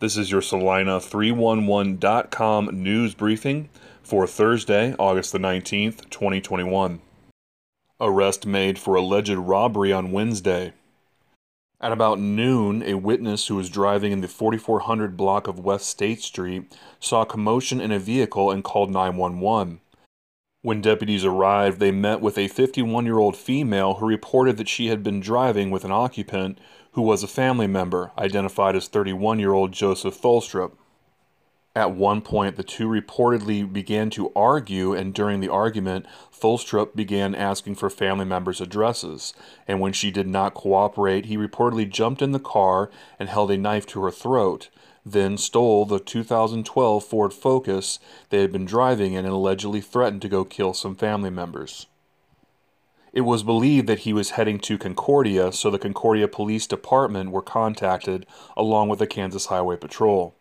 This is your Salina311.com news briefing for Thursday, August the 19th, 2021. Arrest made for alleged robbery on Wednesday. At about noon, a witness who was driving in the 4400 block of West State Street saw commotion in a vehicle and called 911. When deputies arrived, they met with a 51-year-old female who reported that she had been driving with an occupant who was a family member, identified as 31-year-old Joseph Tholstrup. At one point, the two reportedly began to argue, and during the argument, Tholstrup began asking for family members' addresses, and when she did not cooperate, he reportedly jumped in the car and held a knife to her throat, then stole the 2012 Ford Focus they had been driving in and allegedly threatened to go kill some family members. It was believed that he was heading to Concordia, so the Concordia Police Department were contacted along with the Kansas Highway Patrol.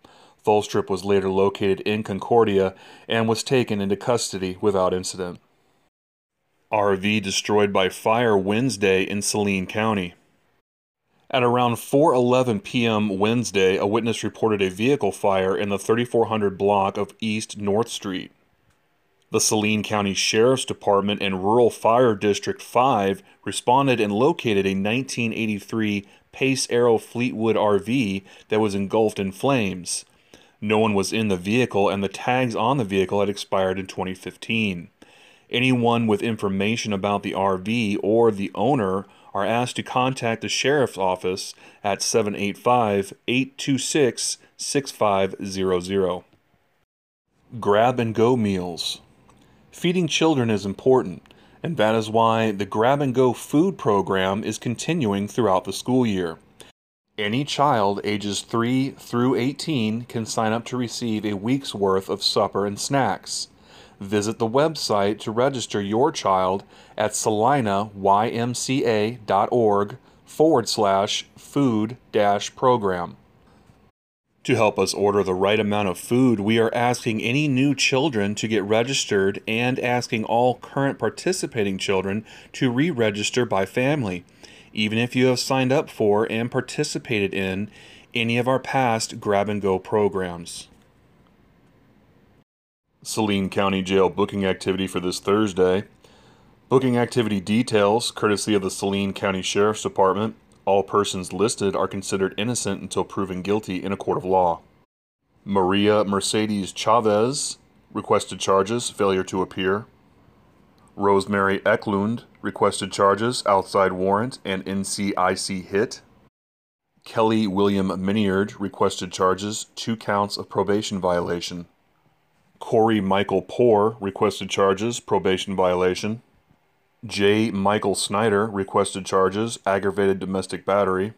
Tholstrup was later located in Concordia and was taken into custody without incident. RV destroyed by fire Wednesday in Saline County. At around 4:11 p.m. Wednesday, a witness reported a vehicle fire in the 3400 block of East North Street. The Saline County Sheriff's Department and Rural Fire District 5 responded and located a 1983 Pace Arrow Fleetwood RV that was engulfed in flames. No one was in the vehicle, and the tags on the vehicle had expired in 2015. Anyone with information about the RV or the owner are asked to contact the Sheriff's Office at 785-826-6500. Grab-and-go meals. Feeding children is important, and that is why the Grab-and-Go food program is continuing throughout the school year. Any child ages 3 through 18 can sign up to receive a week's worth of supper and snacks. Visit the website to register your child at salinaymca.org/food-program. To help us order the right amount of food, we are asking any new children to get registered and asking all current participating children to re-register by family. Even if you have signed up for and participated in any of our past grab-and-go programs. Saline County Jail booking activity for this Thursday. Booking activity details, courtesy of the Saline County Sheriff's Department. All persons listed are considered innocent until proven guilty in a court of law. Maria Mercedes Chavez, requested charges, failure to appear. Rosemary Eklund, requested charges, outside warrant, and NCIC hit. Kelly William Miniard, requested charges, 2 counts of probation violation. Corey Michael Poor, requested charges, probation violation. J. Michael Snyder, requested charges, aggravated domestic battery.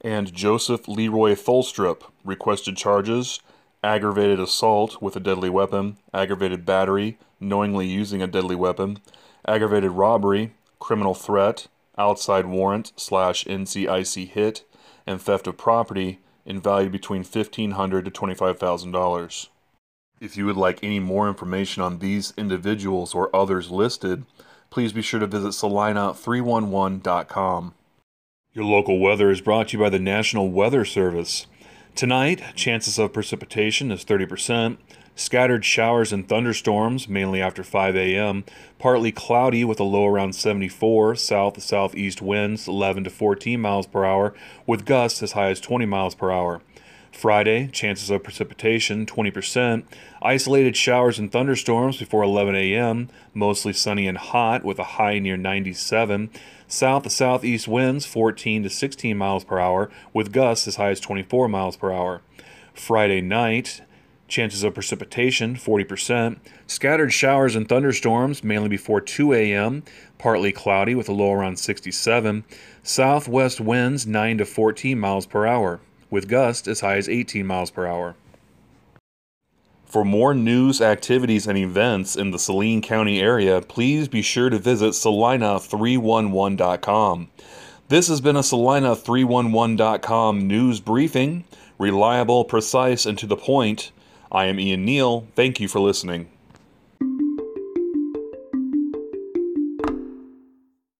And Joseph Leroy Tholstrup, requested charges, aggravated assault with a deadly weapon, aggravated battery, knowingly using a deadly weapon, aggravated robbery, criminal threat, outside warrant / NCIC hit, and theft of property in value between $1,500 to $25,000. If you would like any more information on these individuals or others listed, please be sure to visit Salina311.com. Your local weather is brought to you by the National Weather Service. Tonight, chances of precipitation is 30%, scattered showers and thunderstorms, mainly after 5 a.m., partly cloudy with a low around 74, south to southeast winds 11 to 14 miles per hour, with gusts as high as 20 miles per hour. Friday, chances of precipitation, 20%, isolated showers and thunderstorms before 11 a.m., mostly sunny and hot with a high near 97, south to southeast winds 14 to 16 miles per hour with gusts as high as 24 miles per hour. Friday night, chances of precipitation, 40%, scattered showers and thunderstorms mainly before 2 a.m., partly cloudy with a low around 67, southwest winds 9 to 14 miles per hour, with gusts as high as 18 miles per hour. For more news, activities, and events in the Saline County area, please be sure to visit Salina311.com. This has been a Salina311.com news briefing, reliable, precise, and to the point. I am Ian Neal. Thank you for listening.